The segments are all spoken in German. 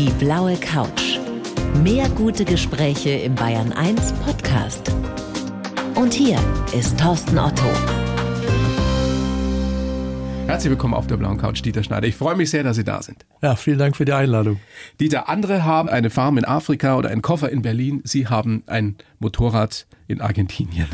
Die blaue Couch. Mehr gute Gespräche im Bayern 1 Podcast. Und hier ist Thorsten Otto. Herzlich willkommen auf der blauen Couch, Dieter Schneider. Ich freue mich sehr, dass Sie da sind. Ja, vielen Dank für die Einladung. Dieter, andere haben eine Farm in Afrika oder einen Koffer in Berlin. Sie haben ein Motorrad in Argentinien.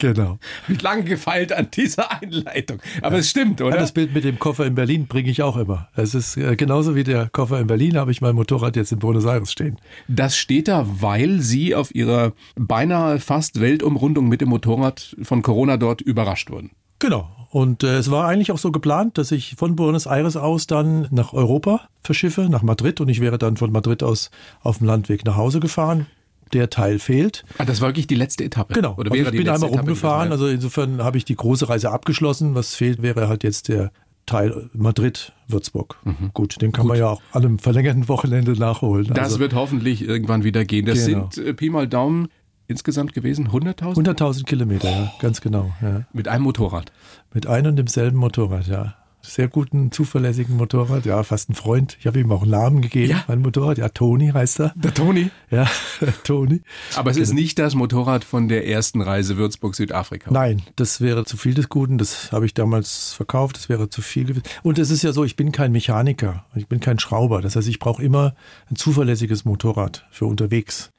Genau. Mit lang gefeilt an dieser Einleitung. Aber ja. Es stimmt, oder? Ja, das Bild mit dem Koffer in Berlin bringe ich auch immer. Es ist genauso wie der Koffer in Berlin, habe ich mein Motorrad jetzt in Buenos Aires stehen. Das steht da, weil Sie auf Ihrer beinahe fast Weltumrundung mit dem Motorrad von Corona dort überrascht wurden. Genau. Und es war eigentlich auch so geplant, dass ich von Buenos Aires aus dann nach Europa verschiffe, nach Madrid. Und ich wäre dann von Madrid aus auf dem Landweg nach Hause gefahren. Der Teil fehlt. Ah, das war wirklich die letzte Etappe? Genau. Oder wäre also ich bin einmal rumgefahren, also insofern habe ich die große Reise abgeschlossen. Was fehlt, wäre halt jetzt der Teil Madrid-Würzburg. Mhm. Gut, den kann man ja auch an einem verlängerten Wochenende nachholen. Das wird hoffentlich irgendwann wieder gehen. Das sind Pi mal Daumen insgesamt gewesen 100.000? 100.000 Kilometer, ja, ganz genau. Ja. Mit einem Motorrad? Mit einem und demselben Motorrad, ja. Sehr guten, zuverlässigen Motorrad, ja, fast ein Freund. Ich habe ihm auch einen Namen gegeben, ja. Mein Motorrad. Ja, Toni heißt er. Der Toni? Ja, Toni. Aber es ist nicht das Motorrad von der ersten Reise Würzburg-Südafrika. Nein, das wäre zu viel des Guten. Das habe ich damals verkauft, das wäre zu viel gewesen. Und es ist ja so, ich bin kein Mechaniker, ich bin kein Schrauber. Das heißt, ich brauche immer ein zuverlässiges Motorrad für unterwegs.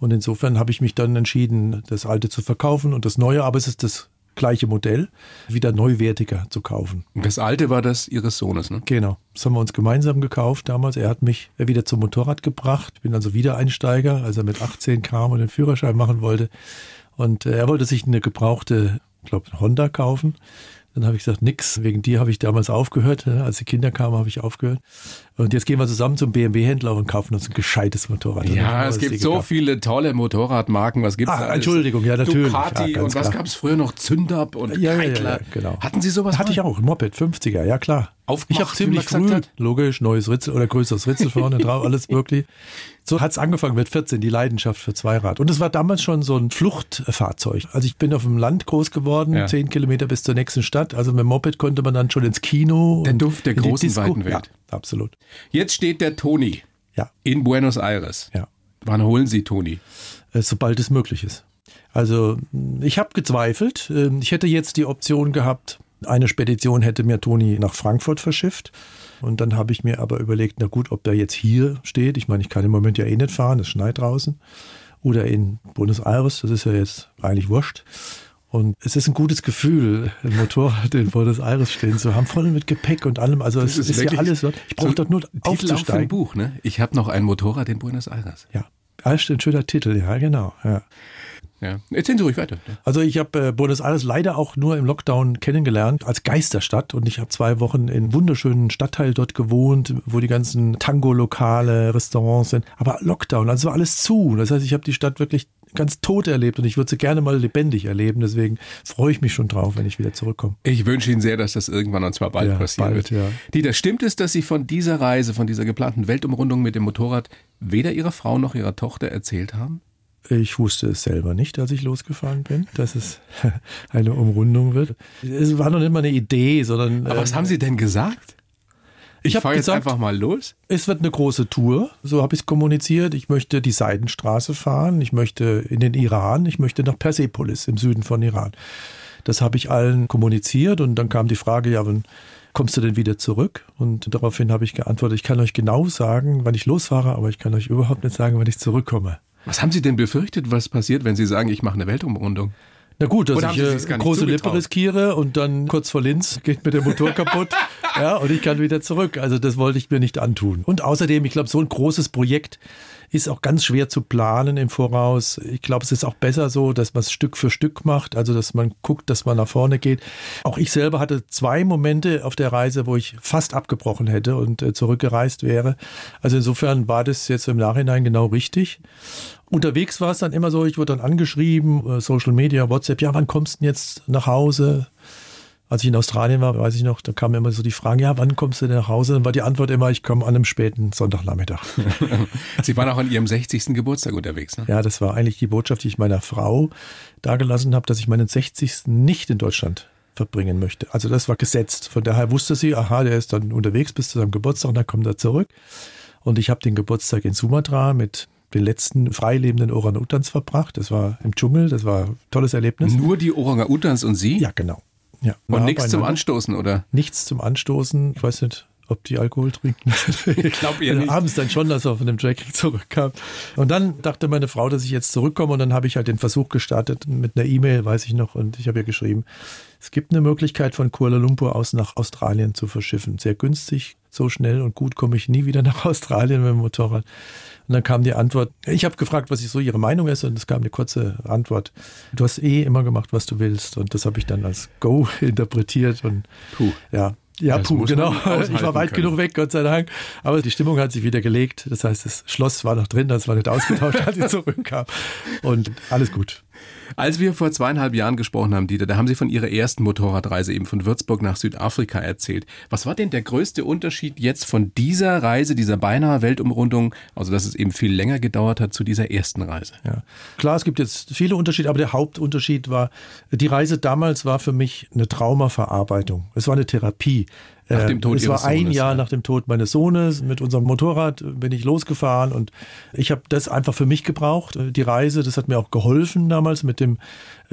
Und insofern habe ich mich dann entschieden, das alte zu verkaufen und das neue, aber es ist das gleiche Modell, wieder neuwertiger zu kaufen. Das alte war das Ihres Sohnes, ne? Genau. Das haben wir uns gemeinsam gekauft damals. Er hat mich wieder zum Motorrad gebracht. Ich bin also Wiedereinsteiger, als er mit 18 kam und den Führerschein machen wollte. Und er wollte sich eine gebrauchte, ich glaube, Honda kaufen. Dann habe ich gesagt, nix, wegen dir habe ich damals aufgehört. Als die Kinder kamen, habe ich aufgehört. Und jetzt gehen wir zusammen zum BMW-Händler und kaufen uns ein gescheites Motorrad. Ja, es gibt so viele tolle Motorradmarken. Was gibt's da alles? Entschuldigung, ja, natürlich. Ducati und was gab's früher noch? Zündapp und Kreidler. Ja, genau. Hatten Sie sowas? Hatte ich auch. Moped, 50er, ja klar. Ich habe ziemlich früh, logisch, neues Ritzel oder größeres Ritzel vorne drauf, alles möglich. So hat es angefangen mit 14, die Leidenschaft für Zweirad. Und es war damals schon so ein Fluchtfahrzeug. Also ich bin auf dem Land groß geworden, 10 Kilometer bis zur nächsten Stadt. Also mit dem Moped konnte man dann schon ins Kino. Der Duft der großen weiten Welt. Ja, absolut. Jetzt steht der Toni in Buenos Aires. Ja. Wann holen Sie Toni? Sobald es möglich ist. Also ich habe gezweifelt. Ich hätte jetzt die Option gehabt, eine Spedition hätte mir Toni nach Frankfurt verschifft. Und dann habe ich mir aber überlegt, na gut, ob der jetzt hier steht. Ich meine, ich kann im Moment ja eh nicht fahren, es schneit draußen. Oder in Buenos Aires, das ist ja jetzt eigentlich wurscht. Und es ist ein gutes Gefühl, ein Motorrad in Buenos Aires stehen zu haben, voll mit Gepäck und allem. Also das es ist ja alles dort. Ich brauche dort nur aufzusteigen. Titel auf dem Buch, ne? Ich habe noch ein Motorrad in Buenos Aires. Ja, ein schöner Titel, ja genau, ja. Ja, erzählen Sie ruhig weiter. Also ich habe Buenos Aires leider auch nur im Lockdown kennengelernt als Geisterstadt und ich habe 2 Wochen in einem wunderschönen Stadtteil dort gewohnt, wo die ganzen Tango-Lokale, Restaurants sind, aber Lockdown, also war alles zu. Das heißt, ich habe die Stadt wirklich ganz tot erlebt und ich würde sie gerne mal lebendig erleben, deswegen freue ich mich schon drauf, wenn ich wieder zurückkomme. Ich wünsche Ihnen sehr, dass das irgendwann und zwar bald passieren wird. Ja. Dieter, stimmt es, dass Sie von dieser Reise, von dieser geplanten Weltumrundung mit dem Motorrad weder Ihrer Frau noch Ihrer Tochter erzählt haben? Ich wusste es selber nicht, als ich losgefahren bin, dass es eine Umrundung wird. Es war noch nicht mal eine Idee, sondern... Aber was haben Sie denn gesagt? Ich fahre jetzt einfach mal los. Es wird eine große Tour, so habe ich es kommuniziert. Ich möchte die Seidenstraße fahren, ich möchte in den Iran, ich möchte nach Persepolis im Süden von Iran. Das habe ich allen kommuniziert und dann kam die Frage, ja, wann kommst du denn wieder zurück? Und daraufhin habe ich geantwortet, ich kann euch genau sagen, wann ich losfahre, aber ich kann euch überhaupt nicht sagen, wann ich zurückkomme. Was haben Sie denn befürchtet, was passiert, wenn Sie sagen, ich mache eine Weltumrundung? Na gut, dass ich große Lippe riskiere und dann kurz vor Linz geht mir der Motor kaputt und ich kann wieder zurück. Also das wollte ich mir nicht antun. Und außerdem, ich glaube, so ein großes Projekt ist auch ganz schwer zu planen im Voraus. Ich glaube, es ist auch besser so, dass man es Stück für Stück macht, also dass man guckt, dass man nach vorne geht. Auch ich selber hatte 2 Momente auf der Reise, wo ich fast abgebrochen hätte und zurückgereist wäre. Also insofern war das jetzt im Nachhinein genau richtig. Unterwegs war es dann immer so, ich wurde dann angeschrieben, Social Media, WhatsApp, ja, wann kommst du denn jetzt nach Hause? Als ich in Australien war, weiß ich noch, da kamen immer so die Fragen, ja, wann kommst du denn nach Hause? Dann war die Antwort immer, ich komme an einem späten Sonntagnachmittag. Sie waren auch an Ihrem 60. Geburtstag unterwegs, ne? Ja, das war eigentlich die Botschaft, die ich meiner Frau dagelassen habe, dass ich meinen 60. nicht in Deutschland verbringen möchte. Also das war gesetzt. Von daher wusste sie, aha, der ist dann unterwegs bis zu seinem Geburtstag und dann kommt er zurück. Und ich habe den Geburtstag in Sumatra mit den letzten freilebenden Orang-Utans verbracht. Das war im Dschungel, das war ein tolles Erlebnis. Nur die Orang-Utans und Sie? Ja, genau. Ja, und nichts zum Anstoßen, oder? Nichts zum Anstoßen. Ich weiß nicht, ob die Alkohol trinken. Ich glaube eher nicht. Abends dann schon, als wir von dem Trekking zurückkamen. Und dann dachte meine Frau, dass ich jetzt zurückkomme. Und dann habe ich halt den Versuch gestartet mit einer E-Mail, weiß ich noch. Und ich habe ihr geschrieben, es gibt eine Möglichkeit, von Kuala Lumpur aus nach Australien zu verschiffen. Sehr günstig, so schnell und gut komme ich nie wieder nach Australien mit dem Motorrad. Und dann kam die Antwort, ich habe gefragt, was so Ihre Meinung ist, und es kam eine kurze Antwort. Du hast immer gemacht, was du willst, und das habe ich dann als Go interpretiert. Und puh. Ja, puh, genau. Ich war weit genug weg, Gott sei Dank. Aber die Stimmung hat sich wieder gelegt. Das heißt, das Schloss war noch drin, das war nicht ausgetauscht, als ich zurückkam. Und alles gut. Als wir vor 2,5 Jahren gesprochen haben, Dieter, da haben Sie von Ihrer ersten Motorradreise eben von Würzburg nach Südafrika erzählt. Was war denn der größte Unterschied jetzt von dieser Reise, dieser beinahe Weltumrundung, also dass es eben viel länger gedauert hat, zu dieser ersten Reise? Ja. Klar, es gibt jetzt viele Unterschiede, aber der Hauptunterschied war, die Reise damals war für mich eine Traumaverarbeitung. Es war eine Therapie. Nach dem Tod Ihres Sohnes. Es war ein Jahr nach dem Tod meines Sohnes. Mit unserem Motorrad bin ich losgefahren und ich habe das einfach für mich gebraucht. Die Reise, das hat mir auch geholfen damals, mit dem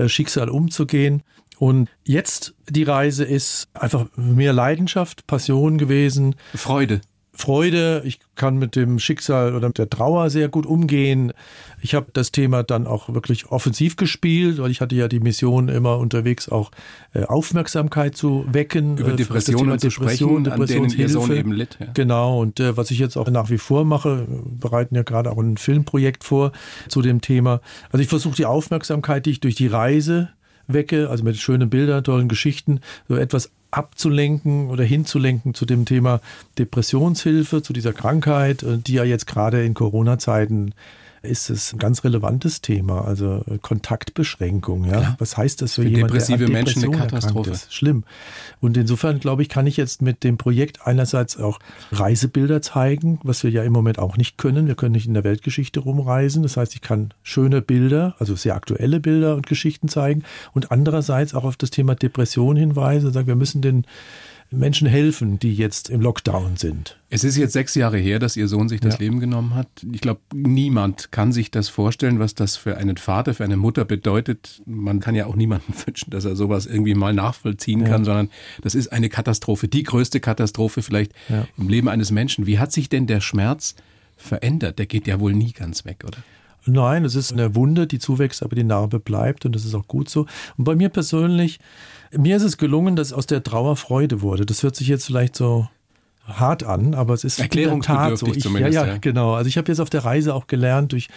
Schicksal umzugehen. Und jetzt die Reise ist einfach mehr Leidenschaft, Passion gewesen. Freude. Ich kann mit dem Schicksal oder mit der Trauer sehr gut umgehen. Ich habe das Thema dann auch wirklich offensiv gespielt, weil ich hatte ja die Mission, immer unterwegs auch Aufmerksamkeit zu wecken. Über Depressionen zu sprechen, an denen Ihr Sohn eben litt. Ja. Genau, und was ich jetzt auch nach wie vor mache, bereiten ja gerade auch ein Filmprojekt vor zu dem Thema. Also ich versuche die Aufmerksamkeit, die ich durch die Reise wecke, also mit schönen Bildern, tollen Geschichten, so etwas abzulenken oder hinzulenken zu dem Thema Depressionshilfe, zu dieser Krankheit, die ja jetzt gerade in Corona-Zeiten ist es ein ganz relevantes Thema, also Kontaktbeschränkung. Ja? Was heißt das für jemanden, der an Depressionen erkrankt ist? Schlimm. Und insofern, glaube ich, kann ich jetzt mit dem Projekt einerseits auch Reisebilder zeigen, was wir ja im Moment auch nicht können. Wir können nicht in der Weltgeschichte rumreisen. Das heißt, ich kann schöne Bilder, also sehr aktuelle Bilder und Geschichten zeigen und andererseits auch auf das Thema Depression hinweisen und sagen, wir müssen den Menschen helfen, die jetzt im Lockdown sind. Es ist jetzt 6 Jahre her, dass Ihr Sohn sich das Leben genommen hat. Ich glaube, niemand kann sich das vorstellen, was das für einen Vater, für eine Mutter bedeutet. Man kann ja auch niemandem wünschen, dass er sowas irgendwie mal nachvollziehen kann, sondern das ist eine Katastrophe, die größte Katastrophe vielleicht im Leben eines Menschen. Wie hat sich denn der Schmerz verändert? Der geht ja wohl nie ganz weg, oder? Nein, es ist eine Wunde, die zuwächst, aber die Narbe bleibt, und das ist auch gut so. Und bei mir persönlich, mir ist es gelungen, dass aus der Trauer Freude wurde. Das hört sich jetzt vielleicht so hart an, aber es ist erklärungsbedürftig so. Zumindest. Ja, genau. Also ich habe jetzt auf der Reise auch gelernt durch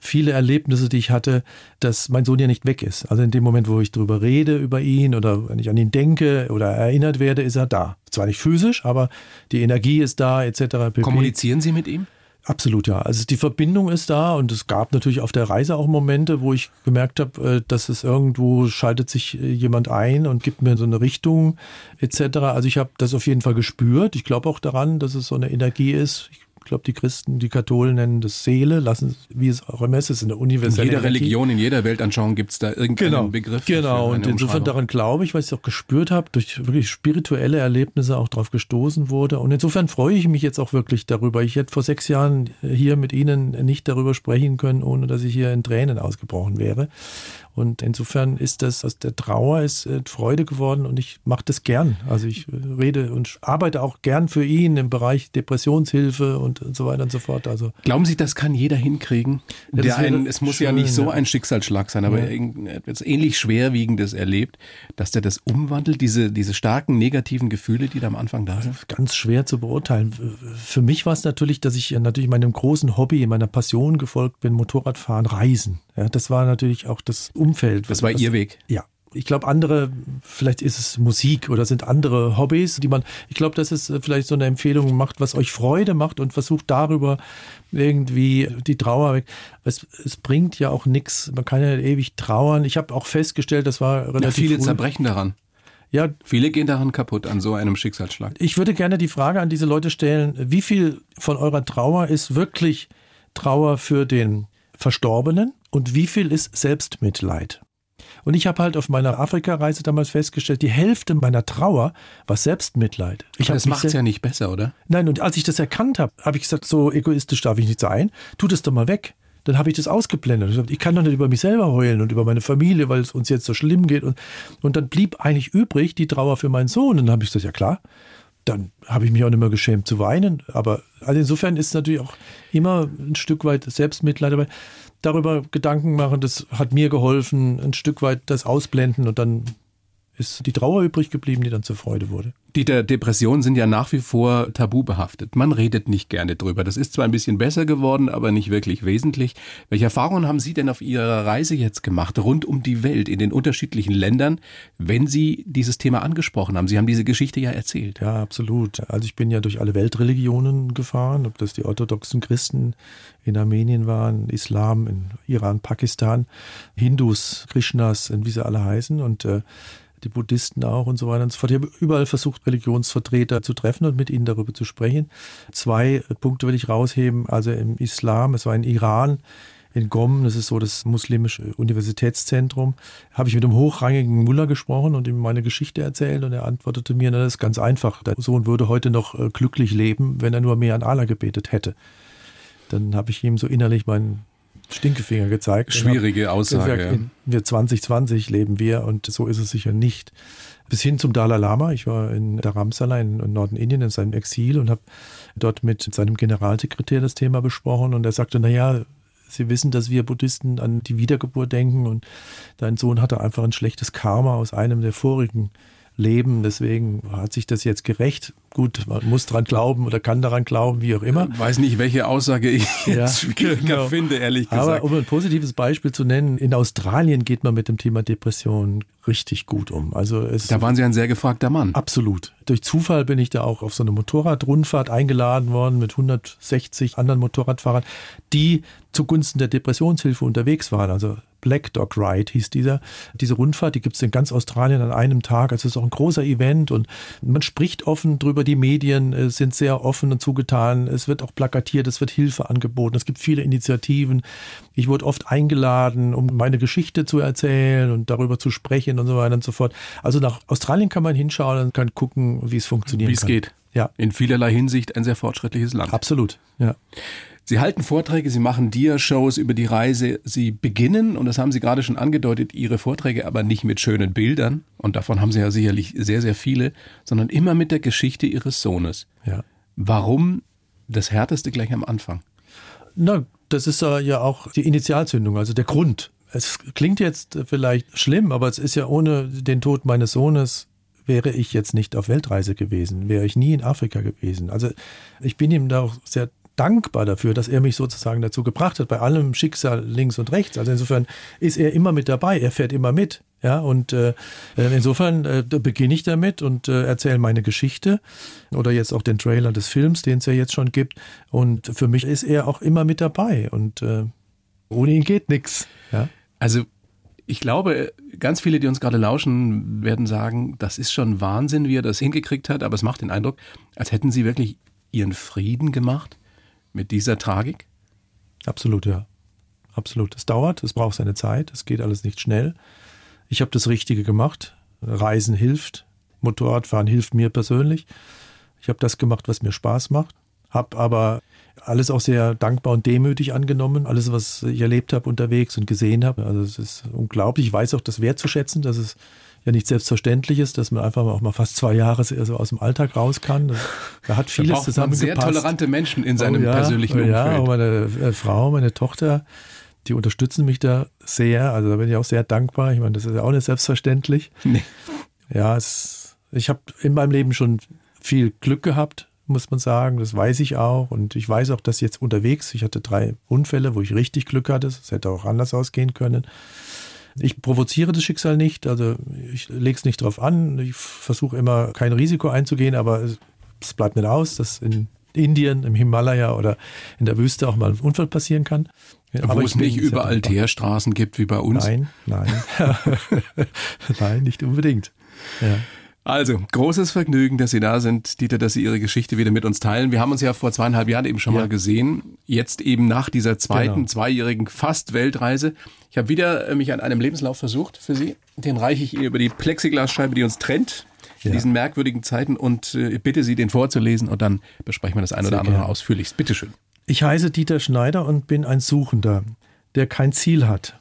viele Erlebnisse, die ich hatte, dass mein Sohn ja nicht weg ist. Also in dem Moment, wo ich drüber rede über ihn oder wenn ich an ihn denke oder erinnert werde, ist er da. Zwar nicht physisch, aber die Energie ist da etc. pp. Kommunizieren Sie mit ihm? Absolut, ja. Also die Verbindung ist da, und es gab natürlich auf der Reise auch Momente, wo ich gemerkt habe, dass es irgendwo schaltet sich jemand ein und gibt mir so eine Richtung etc. Also ich habe das auf jeden Fall gespürt. Ich glaube auch daran, dass es so eine Energie ist. Ich glaube, die Christen, die Katholen nennen das Seele, lassen wie es auch immer ist, es ist eine universelle Energie. In jeder Religion, in jeder Weltanschauung gibt es da irgendeinen Begriff. Genau, und insofern daran glaube ich, weil ich es auch gespürt habe, durch wirklich spirituelle Erlebnisse auch drauf gestoßen wurde. Und insofern freue ich mich jetzt auch wirklich darüber. Ich hätte vor 6 Jahren hier mit Ihnen nicht darüber sprechen können, ohne dass ich hier in Tränen ausgebrochen wäre. Und insofern ist das aus der Trauer ist Freude geworden, und ich mache das gern. Also ich rede und arbeite auch gern für ihn im Bereich Depressionshilfe und so weiter und so fort. Also glauben Sie, das kann jeder hinkriegen? Ja, es muss schön, ja nicht so ein Schicksalsschlag sein, aber etwas ähnlich Schwerwiegendes erlebt, dass der das umwandelt, diese starken negativen Gefühle, die da am Anfang da sind? Ganz schwer zu beurteilen. Für mich war es natürlich, dass ich natürlich meinem großen Hobby, meiner Passion gefolgt bin, Motorradfahren, Reisen. Ja, das war natürlich auch das Umfeld. Das war Ihr Weg? Ja. Ich glaube, andere, vielleicht ist es Musik oder sind andere Hobbys, ich glaube, das ist vielleicht so eine Empfehlung, macht, was euch Freude macht, und versucht darüber irgendwie die Trauer weg. Es bringt ja auch nichts, man kann ja ewig trauern. Ich habe auch festgestellt, das war relativ viele zerbrechen daran. Ja, viele gehen daran kaputt, an so einem Schicksalsschlag. Ich würde gerne die Frage an diese Leute stellen, wie viel von eurer Trauer ist wirklich Trauer für den Verstorbenen und wie viel ist Selbstmitleid? Und ich habe halt auf meiner Afrika-Reise damals festgestellt, die Hälfte meiner Trauer war Selbstmitleid. Das macht es ja nicht besser, oder? Nein, und als ich das erkannt habe, habe ich gesagt, so egoistisch darf ich nicht sein, tu das doch mal weg. Dann habe ich das ausgeblendet. Ich kann doch nicht über mich selber heulen und über meine Familie, weil es uns jetzt so schlimm geht. Und dann blieb eigentlich übrig die Trauer für meinen Sohn. Und dann habe ich gesagt, ja klar, dann habe ich mich auch nicht mehr geschämt zu weinen. Aber also insofern ist natürlich auch immer ein Stück weit Selbstmitleid dabei. Darüber Gedanken machen, das hat mir geholfen, ein Stück weit das ausblenden und dann ist die Trauer übrig geblieben, die dann zur Freude wurde. Dieter, Depressionen sind ja nach wie vor tabu behaftet. Man redet nicht gerne drüber. Das ist zwar ein bisschen besser geworden, aber nicht wirklich wesentlich. Welche Erfahrungen haben Sie denn auf Ihrer Reise jetzt gemacht, rund um die Welt, in den unterschiedlichen Ländern, wenn Sie dieses Thema angesprochen haben? Sie haben diese Geschichte ja erzählt. Ja, absolut. Also ich bin ja durch alle Weltreligionen gefahren, ob das die orthodoxen Christen in Armenien waren, Islam in Iran, Pakistan, Hindus, Krishnas, wie sie alle heißen und die Buddhisten auch und so weiter und so fort. Ich habe überall versucht, Religionsvertreter zu treffen und mit ihnen darüber zu sprechen. 2 Punkte will ich rausheben. Also im Islam, es war in Iran, in Gom, das ist so das muslimische Universitätszentrum, habe ich mit einem hochrangigen Mullah gesprochen und ihm meine Geschichte erzählt und er antwortete mir, na, das ist ganz einfach, dein Sohn würde heute noch glücklich leben, wenn er nur mehr an Allah gebetet hätte. Dann habe ich ihm so innerlich meinen Stinkefinger gezeigt. Schwierige Aussage. Wir 2020 leben wir und so ist es sicher nicht. Bis hin zum Dalai Lama. Ich war in Dharamsala in Norden Indien in seinem Exil und habe dort mit seinem Generalsekretär das Thema besprochen und er sagte, naja, Sie wissen, dass wir Buddhisten an die Wiedergeburt denken und dein Sohn hatte einfach ein schlechtes Karma aus einem der vorigen Leben, deswegen hat sich das jetzt gerecht. Gut, man muss dran glauben oder kann daran glauben, wie auch immer. Ich weiß nicht, welche Aussage ich jetzt schwieriger finde, ehrlich gesagt. Aber um ein positives Beispiel zu nennen, in Australien geht man mit dem Thema Depression richtig gut um. Also da waren Sie ein sehr gefragter Mann. Absolut. Durch Zufall bin ich da auch auf so eine Motorradrundfahrt eingeladen worden mit 160 anderen Motorradfahrern, die zugunsten der Depressionshilfe unterwegs waren. Also Black Dog Ride hieß diese Rundfahrt, die gibt es in ganz Australien an einem Tag. Also es ist auch ein großer Event und man spricht offen drüber. Die Medien sind sehr offen und zugetan. Es wird auch plakatiert, es wird Hilfe angeboten. Es gibt viele Initiativen. Ich wurde oft eingeladen, um meine Geschichte zu erzählen und darüber zu sprechen und so weiter und so fort. Also nach Australien kann man hinschauen und kann gucken, wie es funktioniert. Wie es geht. Ja. In vielerlei Hinsicht ein sehr fortschrittliches Land. Absolut, ja. Sie halten Vorträge, Sie machen Dia-Shows über die Reise. Sie beginnen, und das haben Sie gerade schon angedeutet, Ihre Vorträge aber nicht mit schönen Bildern. Und davon haben Sie ja sicherlich sehr, sehr viele, sondern immer mit der Geschichte Ihres Sohnes. Ja. Warum das Härteste gleich am Anfang? Na, das ist ja auch die Initialzündung, also der Grund. Es klingt jetzt vielleicht schlimm, aber es ist ja ohne den Tod meines Sohnes wäre ich jetzt nicht auf Weltreise gewesen, wäre ich nie in Afrika gewesen. Also ich bin ihm da auch sehr dankbar dafür, dass er mich sozusagen dazu gebracht hat, bei allem Schicksal links und rechts. Also insofern ist er immer mit dabei, er fährt immer mit. Ja, und insofern beginne ich damit und erzähle meine Geschichte oder jetzt auch den Trailer des Films, den es ja jetzt schon gibt. Und für mich ist er auch immer mit dabei und ohne ihn geht nichts. Ja? Also ich glaube, ganz viele, die uns gerade lauschen, werden sagen, das ist schon Wahnsinn, wie er das hingekriegt hat, aber es macht den Eindruck, als hätten Sie wirklich Ihren Frieden gemacht mit dieser Tragik? Absolut, ja. Absolut. Es dauert, es braucht seine Zeit, es geht alles nicht schnell. Ich habe das Richtige gemacht. Reisen hilft, Motorradfahren hilft mir persönlich. Ich habe das gemacht, was mir Spaß macht, habe aber alles auch sehr dankbar und demütig angenommen. Alles, was ich erlebt habe unterwegs und gesehen habe, also es ist unglaublich. Ich weiß auch, das wertzuschätzen, dass es ja nicht selbstverständlich ist, dass man einfach auch mal fast 2 Jahre so aus dem Alltag raus kann. Da hat vieles zusammengepasst. Sehr tolerante Menschen in seinem persönlichen Umfeld. Ja, auch meine Frau, meine Tochter, die unterstützen mich da sehr. Also da bin ich auch sehr dankbar. Ich meine, das ist ja auch nicht selbstverständlich. Nee. Ja, ich habe in meinem Leben schon viel Glück gehabt, muss man sagen. Das weiß ich auch. Und ich weiß auch, dass jetzt unterwegs, ich hatte 3 Unfälle, wo ich richtig Glück hatte. Es hätte auch anders ausgehen können. Ich provoziere das Schicksal nicht, also ich lege es nicht drauf an. Ich versuche immer, kein Risiko einzugehen, aber es bleibt nicht aus, dass in Indien, im Himalaya oder in der Wüste auch mal ein Unfall passieren kann. Wo es nicht überall Teerstraßen gibt wie bei uns. Nein. Nein, nicht unbedingt. Ja. Also, großes Vergnügen, dass Sie da sind, Dieter, dass Sie Ihre Geschichte wieder mit uns teilen. Wir haben uns ja vor 2,5 Jahren eben schon mal gesehen. jetzt eben nach dieser zweiten, zweijährigen fast Weltreise. Ich habe wieder mich an einem Lebenslauf versucht für Sie. Den reiche ich ihr über die Plexiglasscheibe, die uns trennt in diesen merkwürdigen Zeiten, und bitte Sie, den vorzulesen, und dann besprechen wir das ein oder andere ausführlichst. Bitte schön. Ich heiße Dieter Schneider und bin ein Suchender, der kein Ziel hat.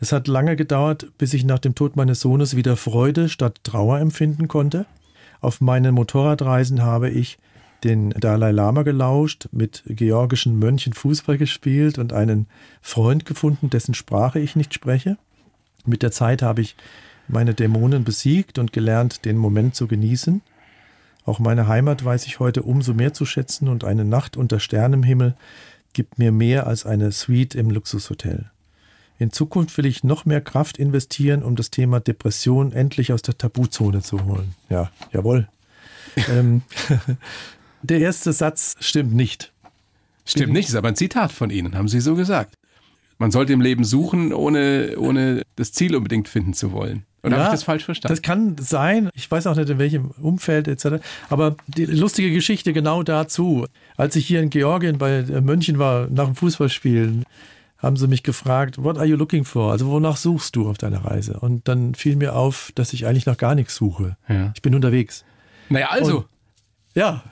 Es hat lange gedauert, bis ich nach dem Tod meines Sohnes wieder Freude statt Trauer empfinden konnte. Auf meinen Motorradreisen habe ich den Dalai Lama gelauscht, mit georgischen Mönchen Fußball gespielt und einen Freund gefunden, dessen Sprache ich nicht spreche. Mit der Zeit habe ich meine Dämonen besiegt und gelernt, den Moment zu genießen. Auch meine Heimat weiß ich heute umso mehr zu schätzen, und eine Nacht unter Sternenhimmel gibt mir mehr als eine Suite im Luxushotel. In Zukunft will ich noch mehr Kraft investieren, um das Thema Depression endlich aus der Tabuzone zu holen. Ja, jawohl. Der erste Satz stimmt nicht. Stimmt nicht, ist aber ein Zitat von Ihnen, haben Sie so gesagt. Man sollte im Leben suchen, ohne das Ziel unbedingt finden zu wollen. Oder habe ich das falsch verstanden? Das kann sein. Ich weiß auch nicht, in welchem Umfeld etc. Aber die lustige Geschichte genau dazu. Als ich hier in Georgien bei Mönchen war, nach dem Fußballspielen, haben sie mich gefragt, what are you looking for? Also wonach suchst du auf deiner Reise? Und dann fiel mir auf, dass ich eigentlich noch gar nichts suche. Ja. Ich bin unterwegs. Naja, also. Und ja,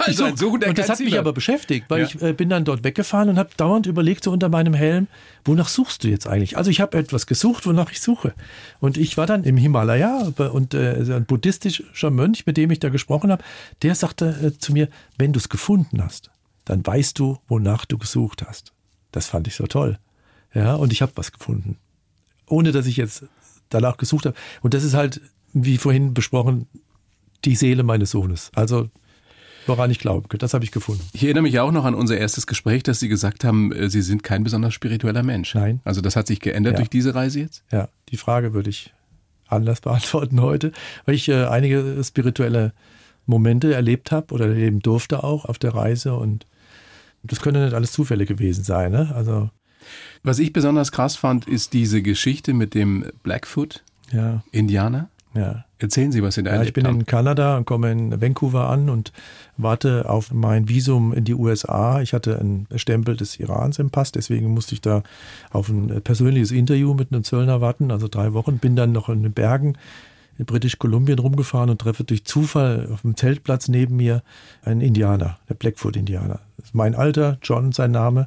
also und das hat mich aber beschäftigt, weil ich bin dann dort weggefahren und habe dauernd überlegt, so unter meinem Helm, wonach suchst du jetzt eigentlich? Also ich habe etwas gesucht, wonach ich suche. Und ich war dann im Himalaya, und ein buddhistischer Mönch, mit dem ich da gesprochen habe, der sagte zu mir, wenn du es gefunden hast, dann weißt du, wonach du gesucht hast. Das fand ich so toll. Ja, und ich habe was gefunden, ohne dass ich jetzt danach gesucht habe. Und das ist halt, wie vorhin besprochen, die Seele meines Sohnes. Also, woran ich glaube, das habe ich gefunden. Ich erinnere mich auch noch an unser erstes Gespräch, dass Sie gesagt haben, Sie sind kein besonders spiritueller Mensch. Nein. Also das hat sich geändert durch diese Reise jetzt? Ja, die Frage würde ich anders beantworten heute, weil ich einige spirituelle Momente erlebt habe oder erleben durfte auch auf der Reise, und das könnte nicht alles Zufälle gewesen sein, ne? Also was ich besonders krass fand, ist diese Geschichte mit dem Blackfoot-Indianer. Ja. Erzählen Sie, was Sie da erlebt haben. Ich bin in Kanada und komme in Vancouver an und warte auf mein Visum in die USA. Ich hatte einen Stempel des Irans im Pass, deswegen musste ich da auf ein persönliches Interview mit einem Zöllner warten, also 3 Wochen. Bin dann noch in den Bergen in British Kolumbien rumgefahren und treffe durch Zufall auf dem Zeltplatz neben mir einen Indianer, der Blackfoot-Indianer. Mein Alter, John sein Name,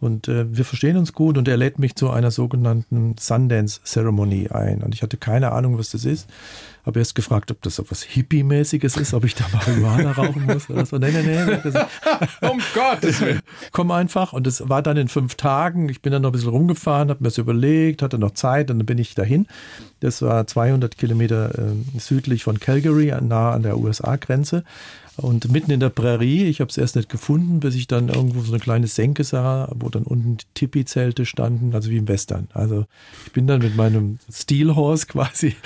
und wir verstehen uns gut, und er lädt mich zu einer sogenannten Sundance-Ceremony ein, und ich hatte keine Ahnung, was das ist. Habe erst gefragt, ob das so was Hippie-mäßiges ist, ob ich da Marihuana rauchen muss oder so. Nein. Um Gottes Willen. Komm einfach, und das war dann in 5 Tagen. Ich bin dann noch ein bisschen rumgefahren, habe mir das überlegt, hatte noch Zeit, und dann bin ich dahin. Das war 200 Kilometer südlich von Calgary, nahe an der USA-Grenze. Und mitten in der Prärie, ich habe es erst nicht gefunden, bis ich dann irgendwo so eine kleine Senke sah, wo dann unten die Tipi-Zelte standen, also wie im Western. Also ich bin dann mit meinem Steelhorse quasi,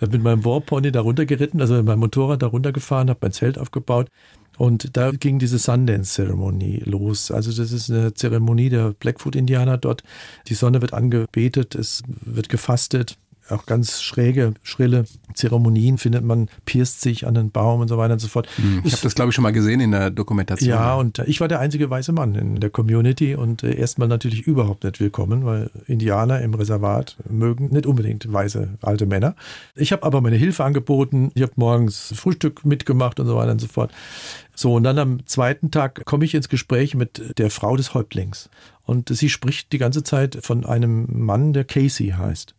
mit meinem Warpony da runtergeritten, also mit meinem Motorrad da runtergefahren, habe mein Zelt aufgebaut, und da ging diese Sundance-Zeremonie los. Also das ist eine Zeremonie der Blackfoot-Indianer dort. Die Sonne wird angebetet, es wird gefastet. Auch ganz schrille Zeremonien findet man, pierst sich an den Baum und so weiter und so fort. Ich habe das, glaube ich, schon mal gesehen in der Dokumentation. Ja, und ich war der einzige weiße Mann in der Community und erstmal natürlich überhaupt nicht willkommen, weil Indianer im Reservat mögen nicht unbedingt weiße alte Männer. Ich habe aber meine Hilfe angeboten. Ich habe morgens Frühstück mitgemacht und so weiter und so fort. So, und dann am 2. Tag komme ich ins Gespräch mit der Frau des Häuptlings. Und sie spricht die ganze Zeit von einem Mann, der Casey heißt.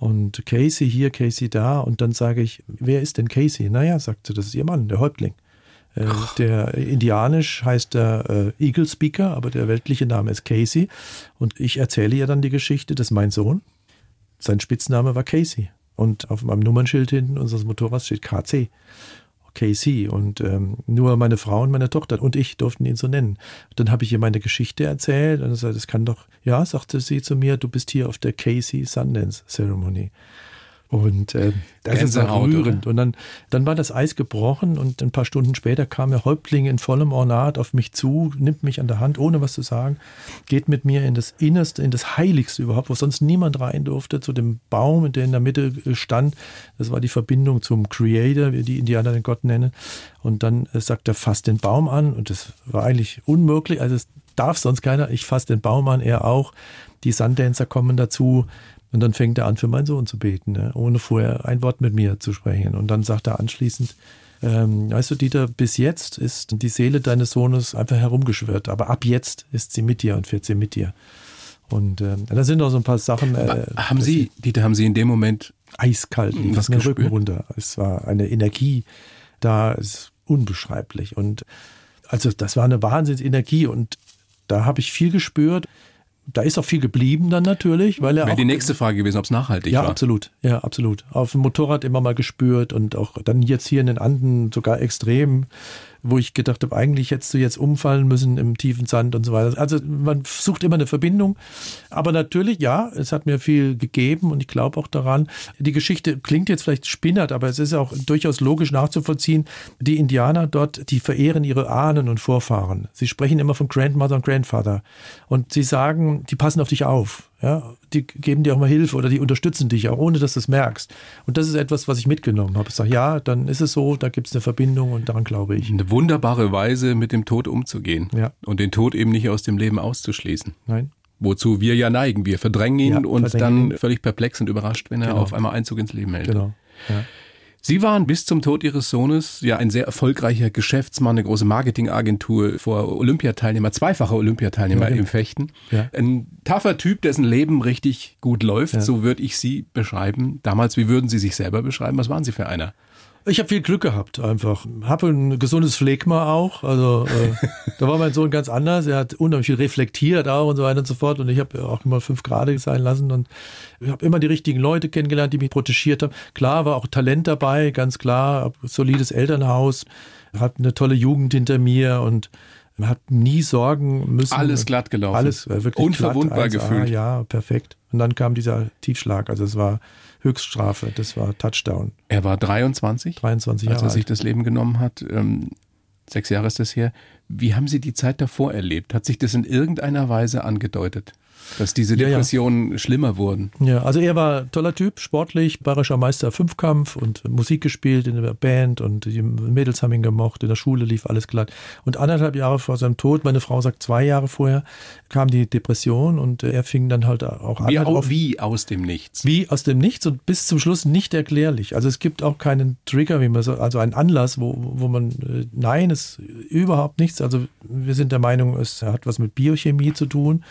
Und Casey hier, Casey da. Und dann sage ich, wer ist denn Casey? Naja, sagt sie, das ist ihr Mann, der Häuptling. Der indianisch heißt der Eagle Speaker, aber der weltliche Name ist Casey. Und ich erzähle ihr dann die Geschichte, dass mein Sohn, sein Spitzname war Casey. Und auf meinem Nummernschild hinten unseres Motorrads steht KC. Casey. Und nur meine Frau und meine Tochter und ich durften ihn so nennen. Dann habe ich ihr meine Geschichte erzählt und gesagt, das kann doch, ja, sagte sie zu mir, du bist hier auf der Casey Sundance Ceremony. Und das ist rührend. Oder? Und dann war das Eis gebrochen, und ein paar Stunden später kam der Häuptling in vollem Ornat auf mich zu, nimmt mich an der Hand, ohne was zu sagen, geht mit mir in das Innerste, in das Heiligste überhaupt, wo sonst niemand rein durfte, zu dem Baum, der in der Mitte stand. Das war die Verbindung zum Creator, wie die Indianer den Gott nennen. Und dann sagt er, fass den Baum an, und das war eigentlich unmöglich. Also es darf sonst keiner. Ich fasse den Baum an, er auch. Die Sundancer kommen dazu. Und dann fängt er an, für meinen Sohn zu beten, ne? Ohne vorher ein Wort mit mir zu sprechen. Und dann sagt er anschließend, weißt du, Dieter, bis jetzt ist die Seele deines Sohnes einfach herumgeschwirrt, aber ab jetzt ist sie mit dir und fährt sie mit dir. Und da sind auch so ein paar Sachen. Haben Sie in dem Moment eiskalt lief was mir Rücken runter? Es war eine Energie da, ist unbeschreiblich. Und also das war eine Wahnsinnsenergie und da habe ich viel gespürt. Da ist auch viel geblieben dann natürlich, weil er wäre auch die nächste Frage gewesen, ob es nachhaltig war. Ja, absolut. Auf dem Motorrad immer mal gespürt und auch dann jetzt hier in den Anden sogar extrem, wo ich gedacht habe, eigentlich hättest du jetzt umfallen müssen im tiefen Sand und so weiter. Also man sucht immer eine Verbindung. Aber natürlich, ja, es hat mir viel gegeben und ich glaube auch daran. Die Geschichte klingt jetzt vielleicht spinnert, aber es ist auch durchaus logisch nachzuvollziehen. Die Indianer dort, die verehren ihre Ahnen und Vorfahren. Sie sprechen immer von Grandmother und Grandfather. Und sie sagen, die passen auf dich auf, ja? Die geben dir auch mal Hilfe oder die unterstützen dich auch, ohne dass du es merkst. Und das ist etwas, was ich mitgenommen habe. Ich sage, ja, dann ist es so, da gibt es eine Verbindung und daran glaube ich. Eine wunderbare Weise, mit dem Tod umzugehen, ja, und den Tod eben nicht aus dem Leben auszuschließen. Nein. Wozu wir ja neigen, wir verdrängen ihn und dann völlig perplex und überrascht, wenn er auf einmal Einzug ins Leben hält. Genau. Ja. Sie waren bis zum Tod Ihres Sohnes ja ein sehr erfolgreicher Geschäftsmann, eine große Marketingagentur, vor Olympiateilnehmer, zweifacher Olympiateilnehmer im Fechten. Ja. Ein taffer Typ, dessen Leben richtig gut läuft, so würde ich Sie beschreiben. Damals, wie würden Sie sich selber beschreiben? Was waren Sie für einer? Ich habe viel Glück gehabt einfach. Habe ein gesundes Phlegma auch. Also da war mein Sohn ganz anders. Er hat unheimlich viel reflektiert auch und so weiter und so fort. Und ich habe auch immer 5 Grad sein lassen. Und ich habe immer die richtigen Leute kennengelernt, die mich protegiert haben. Klar, war auch Talent dabei, ganz klar. Hab ein solides Elternhaus, habe eine tolle Jugend hinter mir und hat nie sorgen müssen. Alles glatt gelaufen. Alles wirklich unverwundbar glatt, 1A, gefühlt. Ja, perfekt. Und dann kam dieser Tiefschlag. Also es war Höchststrafe, das war Touchdown. Er war 23 Jahre alt, als er sich das Leben genommen hat. 6 Jahre ist das her. Wie haben Sie die Zeit davor erlebt? Hat sich das in irgendeiner Weise angedeutet, dass diese Depressionen schlimmer wurden? Ja, also er war ein toller Typ, sportlich, bayerischer Meister Fünfkampf und Musik gespielt in der Band und die Mädels haben ihn gemocht, in der Schule lief alles glatt. Und 1,5 Jahre vor seinem Tod, meine Frau sagt 2 Jahre vorher, kam die Depression und er fing dann halt auch an. Wie aus dem Nichts? Wie aus dem Nichts und bis zum Schluss nicht erklärlich. Also es gibt auch keinen Trigger, wie man so, also einen Anlass, wo man, nein, es überhaupt nichts. Also wir sind der Meinung, es hat was mit Biochemie zu tun.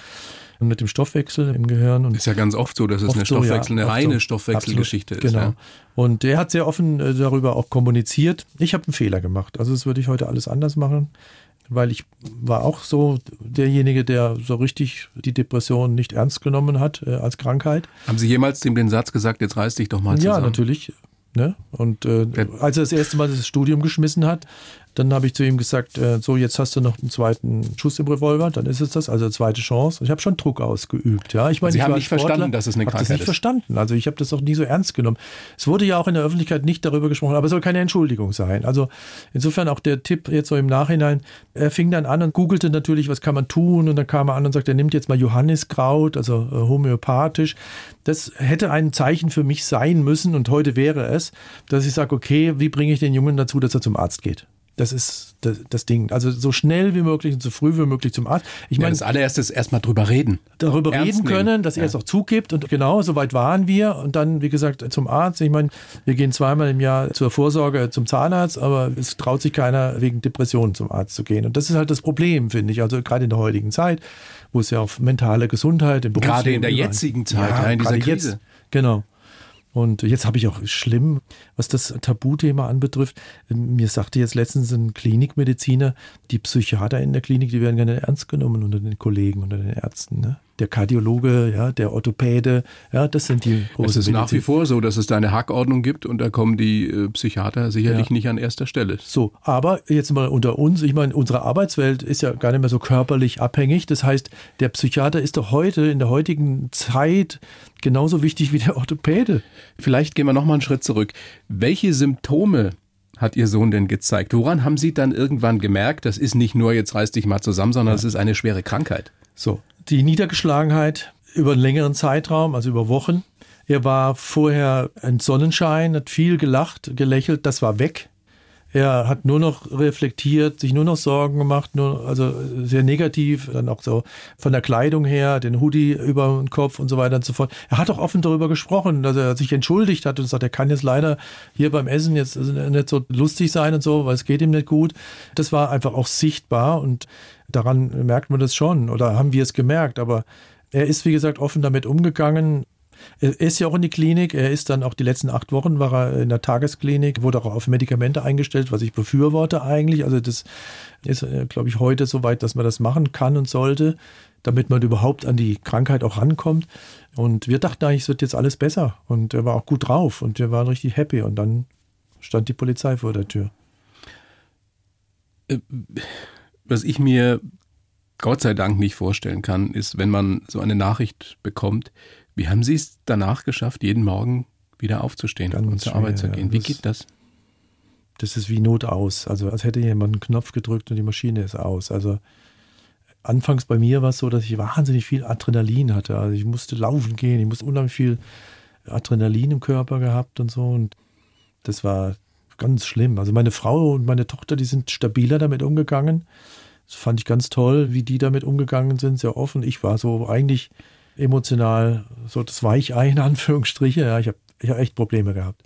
Und mit dem Stoffwechsel im Gehirn. Und ist ja ganz oft so, dass es eine reine Stoffwechselgeschichte ist. Genau. Ja. Und er hat sehr offen darüber auch kommuniziert. Ich habe einen Fehler gemacht. Also das würde ich heute alles anders machen, weil ich war auch so derjenige, der so richtig die Depression nicht ernst genommen hat als Krankheit. Haben Sie jemals dem den Satz gesagt, jetzt reiß dich doch mal zusammen? Ja, natürlich. Ne? Und als er das erste Mal das Studium geschmissen hat, dann habe ich zu ihm gesagt, so jetzt hast du noch einen zweiten Schuss im Revolver, dann ist es das, also zweite Chance. Und ich habe schon Druck ausgeübt. Ja. Ich meine, Sie haben nicht verstanden, dass es eine Krankheit ist. Ich habe das nicht verstanden, also ich habe das auch nie so ernst genommen. Es wurde ja auch in der Öffentlichkeit nicht darüber gesprochen, aber es soll keine Entschuldigung sein. Also insofern auch der Tipp jetzt so im Nachhinein, er fing dann an und googelte natürlich, was kann man tun und dann kam er an und sagte, er nimmt jetzt mal Johanniskraut, also homöopathisch. Das hätte ein Zeichen für mich sein müssen und heute wäre es, dass ich sage, okay, wie bringe ich den Jungen dazu, dass er zum Arzt geht? Das ist das Ding. Also so schnell wie möglich und so früh wie möglich zum Arzt. Ich meine, das allererste ist erstmal drüber reden. Darüber reden können, dass er es auch zugibt. Und genau, soweit waren wir. Und dann, wie gesagt, zum Arzt. Ich meine, wir gehen 2-mal im Jahr zur Vorsorge zum Zahnarzt, aber es traut sich keiner, wegen Depressionen zum Arzt zu gehen. Und das ist halt das Problem, finde ich. Also gerade in der heutigen Zeit, wo es ja auf mentale Gesundheit im Berufsleben gerade in der jetzigen Zeit, ja, in dieser Krise. Jetzt, genau. Und jetzt habe ich auch schlimm, was das Tabuthema anbetrifft. Mir sagte jetzt letztens ein Klinikmediziner, die Psychiater in der Klinik, die werden gerne ernst genommen unter den Kollegen, unter den Ärzten, ne? Der Kardiologe, ja, der Orthopäde, ja, das sind die großen. Es ist nach wie vor so, dass es da eine Hackordnung gibt und da kommen die Psychiater sicherlich nicht an erster Stelle. So, aber jetzt mal unter uns, ich meine, unsere Arbeitswelt ist ja gar nicht mehr so körperlich abhängig. Das heißt, der Psychiater ist doch heute, in der heutigen Zeit, genauso wichtig wie der Orthopäde. Vielleicht gehen wir nochmal einen Schritt zurück. Welche Symptome hat Ihr Sohn denn gezeigt? Woran haben Sie dann irgendwann gemerkt, das ist nicht nur, jetzt reiß dich mal zusammen, sondern es ist eine schwere Krankheit? So. Die Niedergeschlagenheit über einen längeren Zeitraum, also über Wochen. Er war vorher ein Sonnenschein, hat viel gelacht, gelächelt, das war weg. Er hat nur noch reflektiert, sich nur noch Sorgen gemacht, also sehr negativ, dann auch so von der Kleidung her, den Hoodie über den Kopf und so weiter und so fort. Er hat auch offen darüber gesprochen, dass er sich entschuldigt hat und sagt, er kann jetzt leider hier beim Essen jetzt nicht so lustig sein und so, weil es geht ihm nicht gut. Das war einfach auch sichtbar und daran merkt man das schon oder haben wir es gemerkt, aber er ist, wie gesagt, offen damit umgegangen. Er ist ja auch in die Klinik, er ist dann auch die letzten 8 Wochen war er in der Tagesklinik, wurde auch auf Medikamente eingestellt, was ich befürworte eigentlich. Also das ist, glaube ich, heute so weit, dass man das machen kann und sollte, damit man überhaupt an die Krankheit auch rankommt. Und wir dachten eigentlich, es wird jetzt alles besser und er war auch gut drauf und wir waren richtig happy und dann stand die Polizei vor der Tür. Was ich mir Gott sei Dank nicht vorstellen kann, ist, wenn man so eine Nachricht bekommt, wie haben Sie es danach geschafft, jeden Morgen wieder aufzustehen und zur Arbeit zu gehen? Wie geht das? Das ist wie Not aus. Also als hätte jemand einen Knopf gedrückt und die Maschine ist aus. Also anfangs bei mir war es so, dass ich wahnsinnig viel Adrenalin hatte. Also ich musste laufen gehen, ich musste unheimlich viel Adrenalin im Körper gehabt und so. Und das war ganz schlimm. Also meine Frau und meine Tochter, die sind stabiler damit umgegangen. Das fand ich ganz toll, wie die damit umgegangen sind, sehr offen. Ich war so eigentlich emotional so das Weichei in Anführungsstriche. Ja, ich hab echt Probleme gehabt.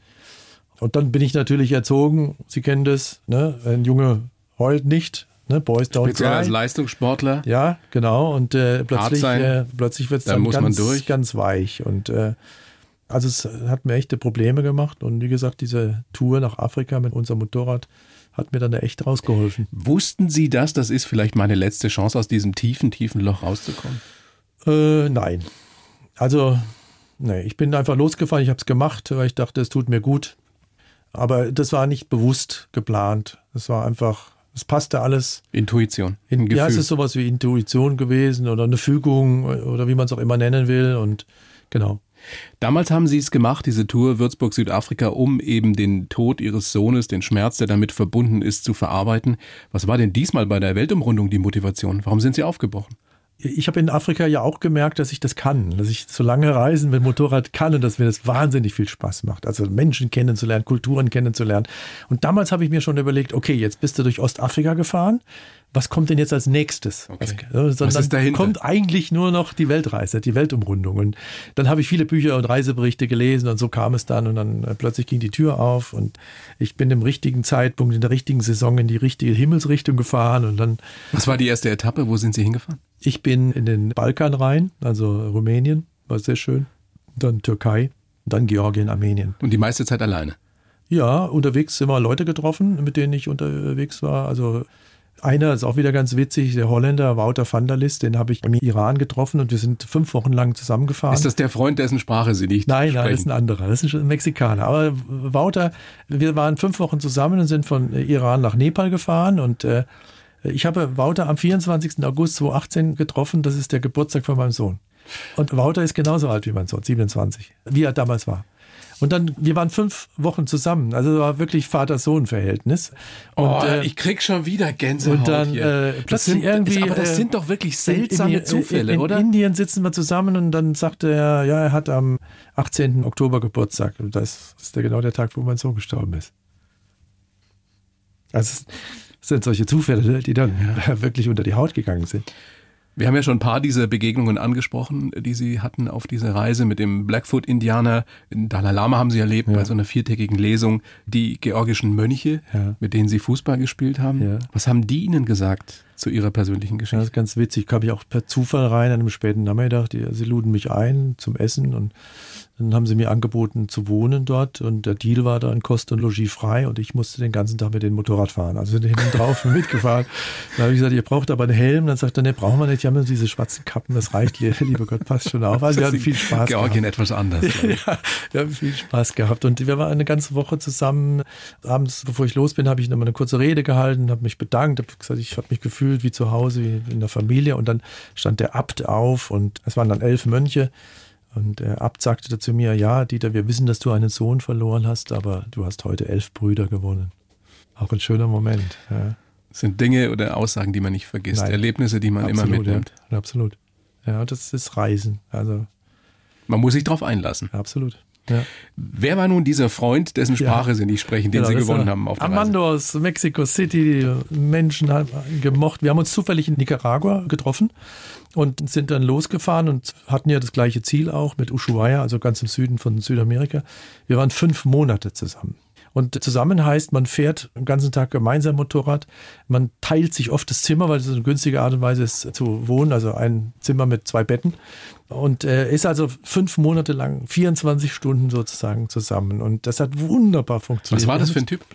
Und dann bin ich natürlich erzogen, Sie kennen das, ne? Ein Junge heult nicht, ne? Boys don't cry. Speziell als Leistungssportler. Ja, genau. Und plötzlich wird es dann ganz weich. Und also es hat mir echte Probleme gemacht. Und wie gesagt, diese Tour nach Afrika mit unserem Motorrad hat mir dann da echt rausgeholfen. Wussten Sie das? Das ist vielleicht meine letzte Chance, aus diesem tiefen, tiefen Loch rauszukommen. Nein. Also, nee, ich bin einfach losgefahren, ich habe es gemacht, weil ich dachte, es tut mir gut. Aber das war nicht bewusst geplant. Es war einfach, es passte alles. Intuition. Gefühl. Ja, es ist sowas wie Intuition gewesen oder eine Fügung oder wie man es auch immer nennen will und genau. Damals haben Sie es gemacht, diese Tour Würzburg-Südafrika, um eben den Tod Ihres Sohnes, den Schmerz, der damit verbunden ist, zu verarbeiten. Was war denn diesmal bei der Weltumrundung die Motivation? Warum sind Sie aufgebrochen? Ich habe in Afrika ja auch gemerkt, dass ich das kann, dass ich so lange Reisen mit Motorrad kann und dass mir das wahnsinnig viel Spaß macht. Also Menschen kennenzulernen, Kulturen kennenzulernen. Und damals habe ich mir schon überlegt, okay, jetzt bist du durch Ostafrika gefahren. Was kommt denn jetzt als nächstes? Okay. Dann kommt eigentlich nur noch die Weltreise, die Weltumrundung. Und dann habe ich viele Bücher und Reiseberichte gelesen und so kam es dann. Und dann plötzlich ging die Tür auf und ich bin im richtigen Zeitpunkt, in der richtigen Saison in die richtige Himmelsrichtung gefahren. Und dann. Was war die erste Etappe? Wo sind Sie hingefahren? Ich bin in den Balkan rein, also Rumänien, war sehr schön. Dann Türkei, dann Georgien, Armenien. Und die meiste Zeit alleine? Ja, unterwegs immer Leute getroffen, mit denen ich unterwegs war, also einer ist auch wieder ganz witzig, der Holländer Wouter van der Lis, den habe ich im Iran getroffen und wir sind 5 Wochen lang zusammengefahren. Ist das der Freund, dessen Sprache Sie nicht sprechen? Nein, das ist ein anderer, das ist ein Mexikaner. Aber Wouter, wir waren 5 Wochen zusammen und sind von Iran nach Nepal gefahren und ich habe Wouter am 24. August 2018 getroffen, das ist der Geburtstag von meinem Sohn. Und Wouter ist genauso alt wie mein Sohn, 27, wie er damals war. Und dann, wir waren 5 Wochen zusammen. Also es war wirklich Vater-Sohn-Verhältnis. Und, ich krieg schon wieder Gänsehaut und dann, hier. Das sind doch wirklich seltsame Zufälle, oder? In Indien sitzen wir zusammen und dann sagt er, ja, er hat am 18. Oktober Geburtstag. Und das ist ja genau der Tag, wo mein Sohn gestorben ist. Also es sind solche Zufälle, die dann wirklich unter die Haut gegangen sind. Wir haben ja schon ein paar dieser Begegnungen angesprochen, die Sie hatten auf dieser Reise mit dem Blackfoot-Indianer. Den Dalai Lama haben Sie erlebt bei so einer 4-tägigen Lesung. Die georgischen Mönche, mit denen Sie Fußball gespielt haben. Ja. Was haben die Ihnen gesagt zu Ihrer persönlichen Geschichte? Das ist ganz witzig. Kam ich auch per Zufall rein an einem späten Nachmittag. Sie luden mich ein zum Essen und dann haben sie mir angeboten zu wohnen dort und der Deal war dann Kost und Logis frei und ich musste den ganzen Tag mit dem Motorrad fahren. Also sind hinten drauf mitgefahren. Dann habe ich gesagt, ihr braucht aber einen Helm. Dann sagt er, ne, brauchen wir nicht. Die haben diese schwarzen Kappen, das reicht, lieber Gott, passt schon auf. Also wir haben viel Spaß Georgien gehabt. Etwas anders. Ja, wir haben viel Spaß gehabt und wir waren eine ganze Woche zusammen. Abends, bevor ich los bin, habe ich nochmal eine kurze Rede gehalten, habe mich bedankt, habe gesagt, ich habe mich gefühlt wie zu Hause, wie in der Familie und dann stand der Abt auf und es waren dann 11 Mönche. Und der Abt sagte zu mir, ja, Dieter, wir wissen, dass du einen Sohn verloren hast, aber du hast heute 11 Brüder gewonnen. Auch ein schöner Moment. Ja. Das sind Dinge oder Aussagen, die man nicht vergisst. Nein. Erlebnisse, die man immer mitnimmt. Ja. Absolut. Ja, das ist Reisen. Also man muss sich drauf einlassen. Absolut. Ja. Wer war nun dieser Freund, dessen Sprache sie nicht sprechen, den sie gewonnen haben auf der Reise? Armando aus Mexico City, Menschen haben gemocht. Wir haben uns zufällig in Nicaragua getroffen und sind dann losgefahren und hatten ja das gleiche Ziel auch mit Ushuaia, also ganz im Süden von Südamerika. Wir waren 5 Monate zusammen. Und zusammen heißt, man fährt den ganzen Tag gemeinsam Motorrad, man teilt sich oft das Zimmer, weil das eine günstige Art und Weise ist zu wohnen, also ein Zimmer mit 2 Betten. Und ist also 5 Monate lang, 24 Stunden sozusagen zusammen. Und das hat wunderbar funktioniert. Was war das für ein Typ?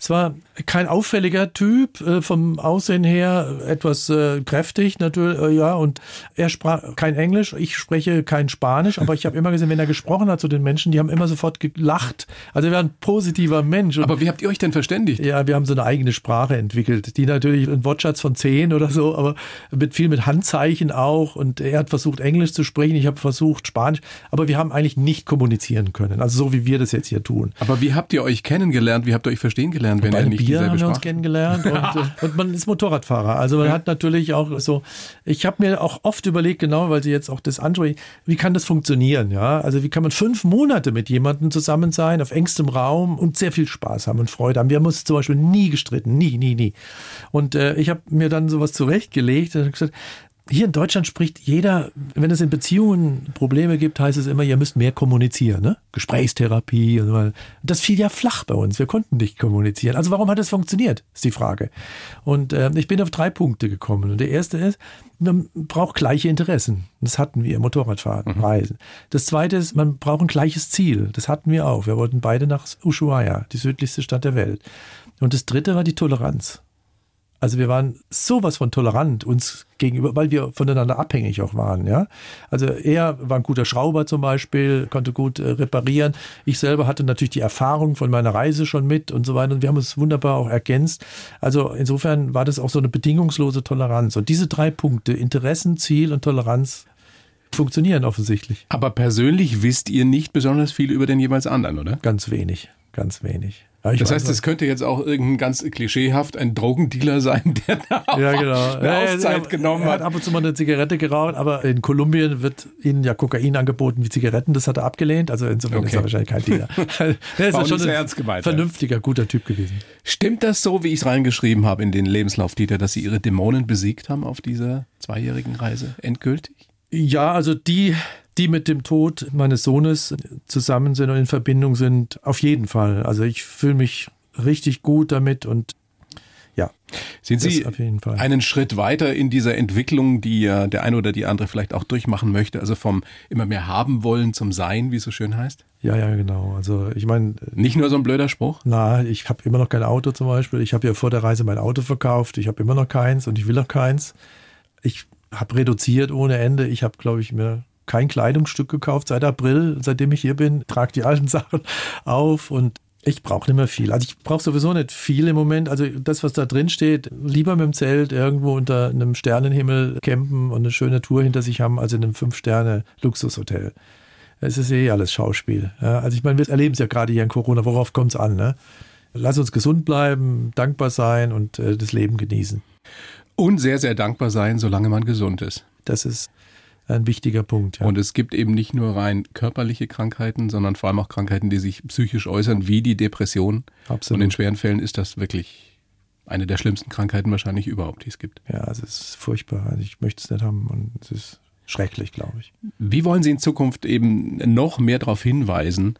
Es war kein auffälliger Typ, vom Aussehen her etwas kräftig natürlich. Und er sprach kein Englisch, ich spreche kein Spanisch. Aber ich habe immer gesehen, wenn er gesprochen hat zu den Menschen, die haben immer sofort gelacht. Also er war ein positiver Mensch. Und aber wie habt ihr euch denn verständigt? Ja, wir haben so eine eigene Sprache entwickelt, die natürlich ein Wortschatz von 10 oder so, aber viel mit Handzeichen auch. Und er hat versucht, Englisch zu sprechen. Ich habe versucht, Spanisch, aber wir haben eigentlich nicht kommunizieren können, also so wie wir das jetzt hier tun. Aber wie habt ihr euch kennengelernt, wie habt ihr euch verstehen gelernt, wenn ihr nicht dieselbe Sprache? Bei einem Bier haben wir uns kennengelernt und man ist Motorradfahrer, also man hat natürlich auch so, ich habe mir auch oft überlegt, genau, weil Sie jetzt auch das ansprechen, wie kann das funktionieren, ja, also wie kann man 5 Monate mit jemandem zusammen sein, auf engstem Raum und sehr viel Spaß haben und Freude haben. Wir haben uns zum Beispiel nie gestritten, nie. Und ich habe mir dann sowas zurechtgelegt und gesagt, hier in Deutschland spricht jeder, wenn es in Beziehungen Probleme gibt, heißt es immer, ihr müsst mehr kommunizieren, ne? Gesprächstherapie und so weiter. Das fiel ja flach bei uns, wir konnten nicht kommunizieren. Also warum hat das funktioniert, ist die Frage. Und ich bin auf 3 Punkte gekommen. Und der erste ist, man braucht gleiche Interessen. Das hatten wir, Motorradfahren, Reisen. Das zweite ist, man braucht ein gleiches Ziel. Das hatten wir auch. Wir wollten beide nach Ushuaia, die südlichste Stadt der Welt. Und das dritte war die Toleranz. Also wir waren sowas von tolerant uns gegenüber, weil wir voneinander abhängig auch waren. Ja? Also er war ein guter Schrauber zum Beispiel, konnte gut reparieren. Ich selber hatte natürlich die Erfahrung von meiner Reise schon mit und so weiter. Und wir haben uns wunderbar auch ergänzt. Also insofern war das auch so eine bedingungslose Toleranz. Und diese 3 Punkte, Interessen, Ziel und Toleranz, funktionieren offensichtlich. Aber persönlich wisst ihr nicht besonders viel über den jeweils anderen, oder? Ganz wenig. Ja, das heißt, es könnte jetzt auch irgendein ganz klischeehaft ein Drogendealer sein, der da eine Auszeit genommen hat. Er hat ab und zu mal eine Zigarette geraucht, aber in Kolumbien wird ihnen ja Kokain angeboten wie Zigaretten, das hat er abgelehnt, also insofern ist er wahrscheinlich kein Dealer. Er ist schon ein vernünftiger, guter Typ gewesen. Stimmt das so, wie ich es reingeschrieben habe in den Lebenslauf, Dieter, dass Sie Ihre Dämonen besiegt haben auf dieser 2-jährigen Reise, endgültig? Ja, also die mit dem Tod meines Sohnes zusammen sind und in Verbindung sind, auf jeden Fall. Also ich fühle mich richtig gut damit und ja. Sind Sie einen Schritt weiter in dieser Entwicklung, die ja der eine oder die andere vielleicht auch durchmachen möchte, also vom immer mehr haben wollen zum Sein, wie es so schön heißt? Ja, genau. Also ich meine... Nicht nur so ein blöder Spruch? Na, ich habe immer noch kein Auto zum Beispiel. Ich habe ja vor der Reise mein Auto verkauft. Ich habe immer noch keins und ich will auch keins. Ich habe reduziert ohne Ende. Ich habe, glaube ich, mir kein Kleidungsstück gekauft seit April, seitdem ich hier bin, trage die alten Sachen auf und ich brauche nicht mehr viel. Also ich brauche sowieso nicht viel im Moment. Also das, was da drin steht, lieber mit dem Zelt irgendwo unter einem Sternenhimmel campen und eine schöne Tour hinter sich haben, als in einem 5-Sterne-Luxushotel. Es ist eh alles Schauspiel. Also ich meine, wir erleben es ja gerade hier in Corona. Worauf kommt es an? Ne? Lass uns gesund bleiben, dankbar sein und das Leben genießen. Und sehr, sehr dankbar sein, solange man gesund ist. Das ist ein wichtiger Punkt. Ja. Und es gibt eben nicht nur rein körperliche Krankheiten, sondern vor allem auch Krankheiten, die sich psychisch äußern, wie die Depression. Absolut. Und in schweren Fällen ist das wirklich eine der schlimmsten Krankheiten wahrscheinlich überhaupt, die es gibt. Ja, es ist furchtbar. Also ich möchte es nicht haben und es ist schrecklich, glaube ich. Wie wollen Sie in Zukunft eben noch mehr darauf hinweisen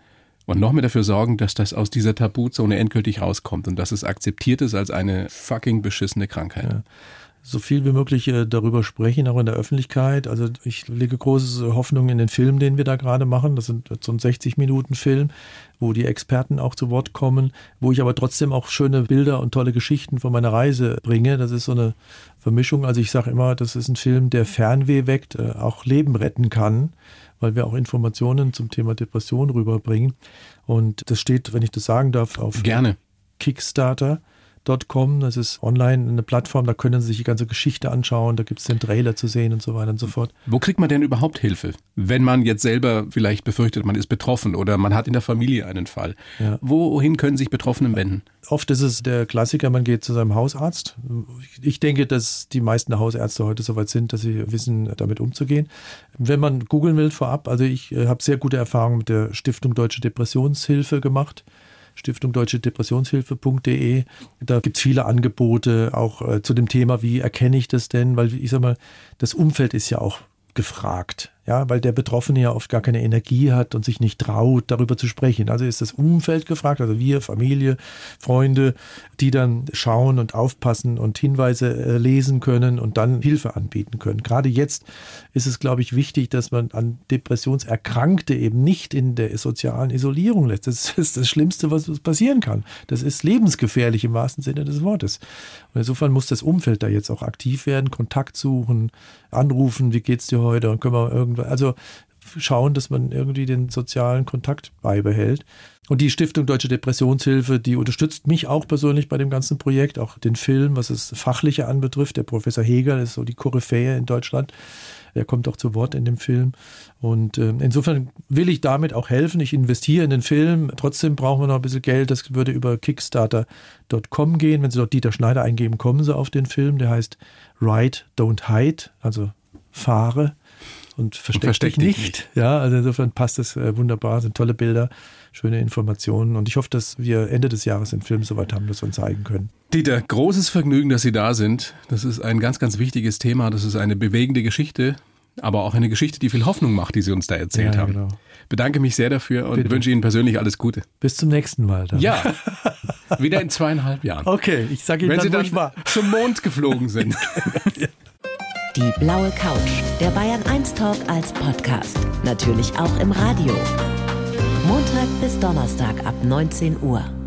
und noch mehr dafür sorgen, dass das aus dieser Tabuzone endgültig rauskommt und dass es akzeptiert ist als eine fucking beschissene Krankheit? Ja. So viel wie möglich darüber sprechen, auch in der Öffentlichkeit. Also ich lege große Hoffnung in den Film, den wir da gerade machen. Das sind so ein 60-Minuten-Film, wo die Experten auch zu Wort kommen, wo ich aber trotzdem auch schöne Bilder und tolle Geschichten von meiner Reise bringe. Das ist so eine Vermischung. Also ich sage immer, das ist ein Film, der Fernweh weckt, auch Leben retten kann, weil wir auch Informationen zum Thema Depression rüberbringen. Und das steht, wenn ich das sagen darf, auf Kickstarter. Dieter.com, das ist online eine Plattform, da können Sie sich die ganze Geschichte anschauen, da gibt es den Trailer zu sehen und so weiter und so fort. Wo kriegt man denn überhaupt Hilfe, wenn man jetzt selber vielleicht befürchtet, man ist betroffen oder man hat in der Familie einen Fall? Ja. Wohin können sich Betroffene wenden? Oft ist es der Klassiker, man geht zu seinem Hausarzt. Ich denke, dass die meisten Hausärzte heute so weit sind, dass sie wissen, damit umzugehen. Wenn man googeln will vorab, also ich habe sehr gute Erfahrungen mit der Stiftung Deutsche Depressionshilfe gemacht. Stiftung Deutsche Depressionshilfe.de. Da gibt es viele Angebote auch zu dem Thema, wie erkenne ich das denn? Weil ich sag mal, das Umfeld ist ja auch gefragt, ja, weil der Betroffene ja oft gar keine Energie hat und sich nicht traut, darüber zu sprechen. Also ist das Umfeld gefragt, also wir, Familie, Freunde, die dann schauen und aufpassen und Hinweise lesen können und dann Hilfe anbieten können. Gerade jetzt ist es, glaube ich, wichtig, dass man an Depressionserkrankte eben nicht in der sozialen Isolierung lässt. Das ist das Schlimmste, was passieren kann. Das ist lebensgefährlich im wahrsten Sinne des Wortes. Und insofern muss das Umfeld da jetzt auch aktiv werden, Kontakt suchen, anrufen, wie geht's dir heute und können wir also schauen, dass man irgendwie den sozialen Kontakt beibehält. Und die Stiftung Deutsche Depressionshilfe, die unterstützt mich auch persönlich bei dem ganzen Projekt, auch den Film, was es Fachliche anbetrifft. Der Professor Hegel ist so die Koryphäe in Deutschland. Er kommt auch zu Wort in dem Film. Und insofern will ich damit auch helfen. Ich investiere in den Film. Trotzdem brauchen wir noch ein bisschen Geld. Das würde über kickstarter.com gehen. Wenn Sie dort Dieter Schneider eingeben, kommen Sie auf den Film. Der heißt Ride, Don't Hide, also fahre. Und versteck dich nicht. Ja, also insofern passt das wunderbar, sind tolle Bilder, schöne Informationen und ich hoffe, dass wir Ende des Jahres den Film soweit haben, dass wir uns zeigen können. Dieter, großes Vergnügen, dass Sie da sind. Das ist ein ganz, ganz wichtiges Thema. Das ist eine bewegende Geschichte, aber auch eine Geschichte, die viel Hoffnung macht, die Sie uns da erzählt haben. Genau. Bedanke mich sehr dafür und Bitte. Wünsche Ihnen persönlich alles Gute. Bis zum nächsten Mal dann. Ja, wieder in 2,5 Jahren. Okay, ich sage Ihnen dann, wo ich war. Wenn Sie dann zum Mond geflogen sind. Ja. Die blaue Couch, der Bayern 1 Talk als Podcast. Natürlich auch im Radio. Montag bis Donnerstag ab 19 Uhr.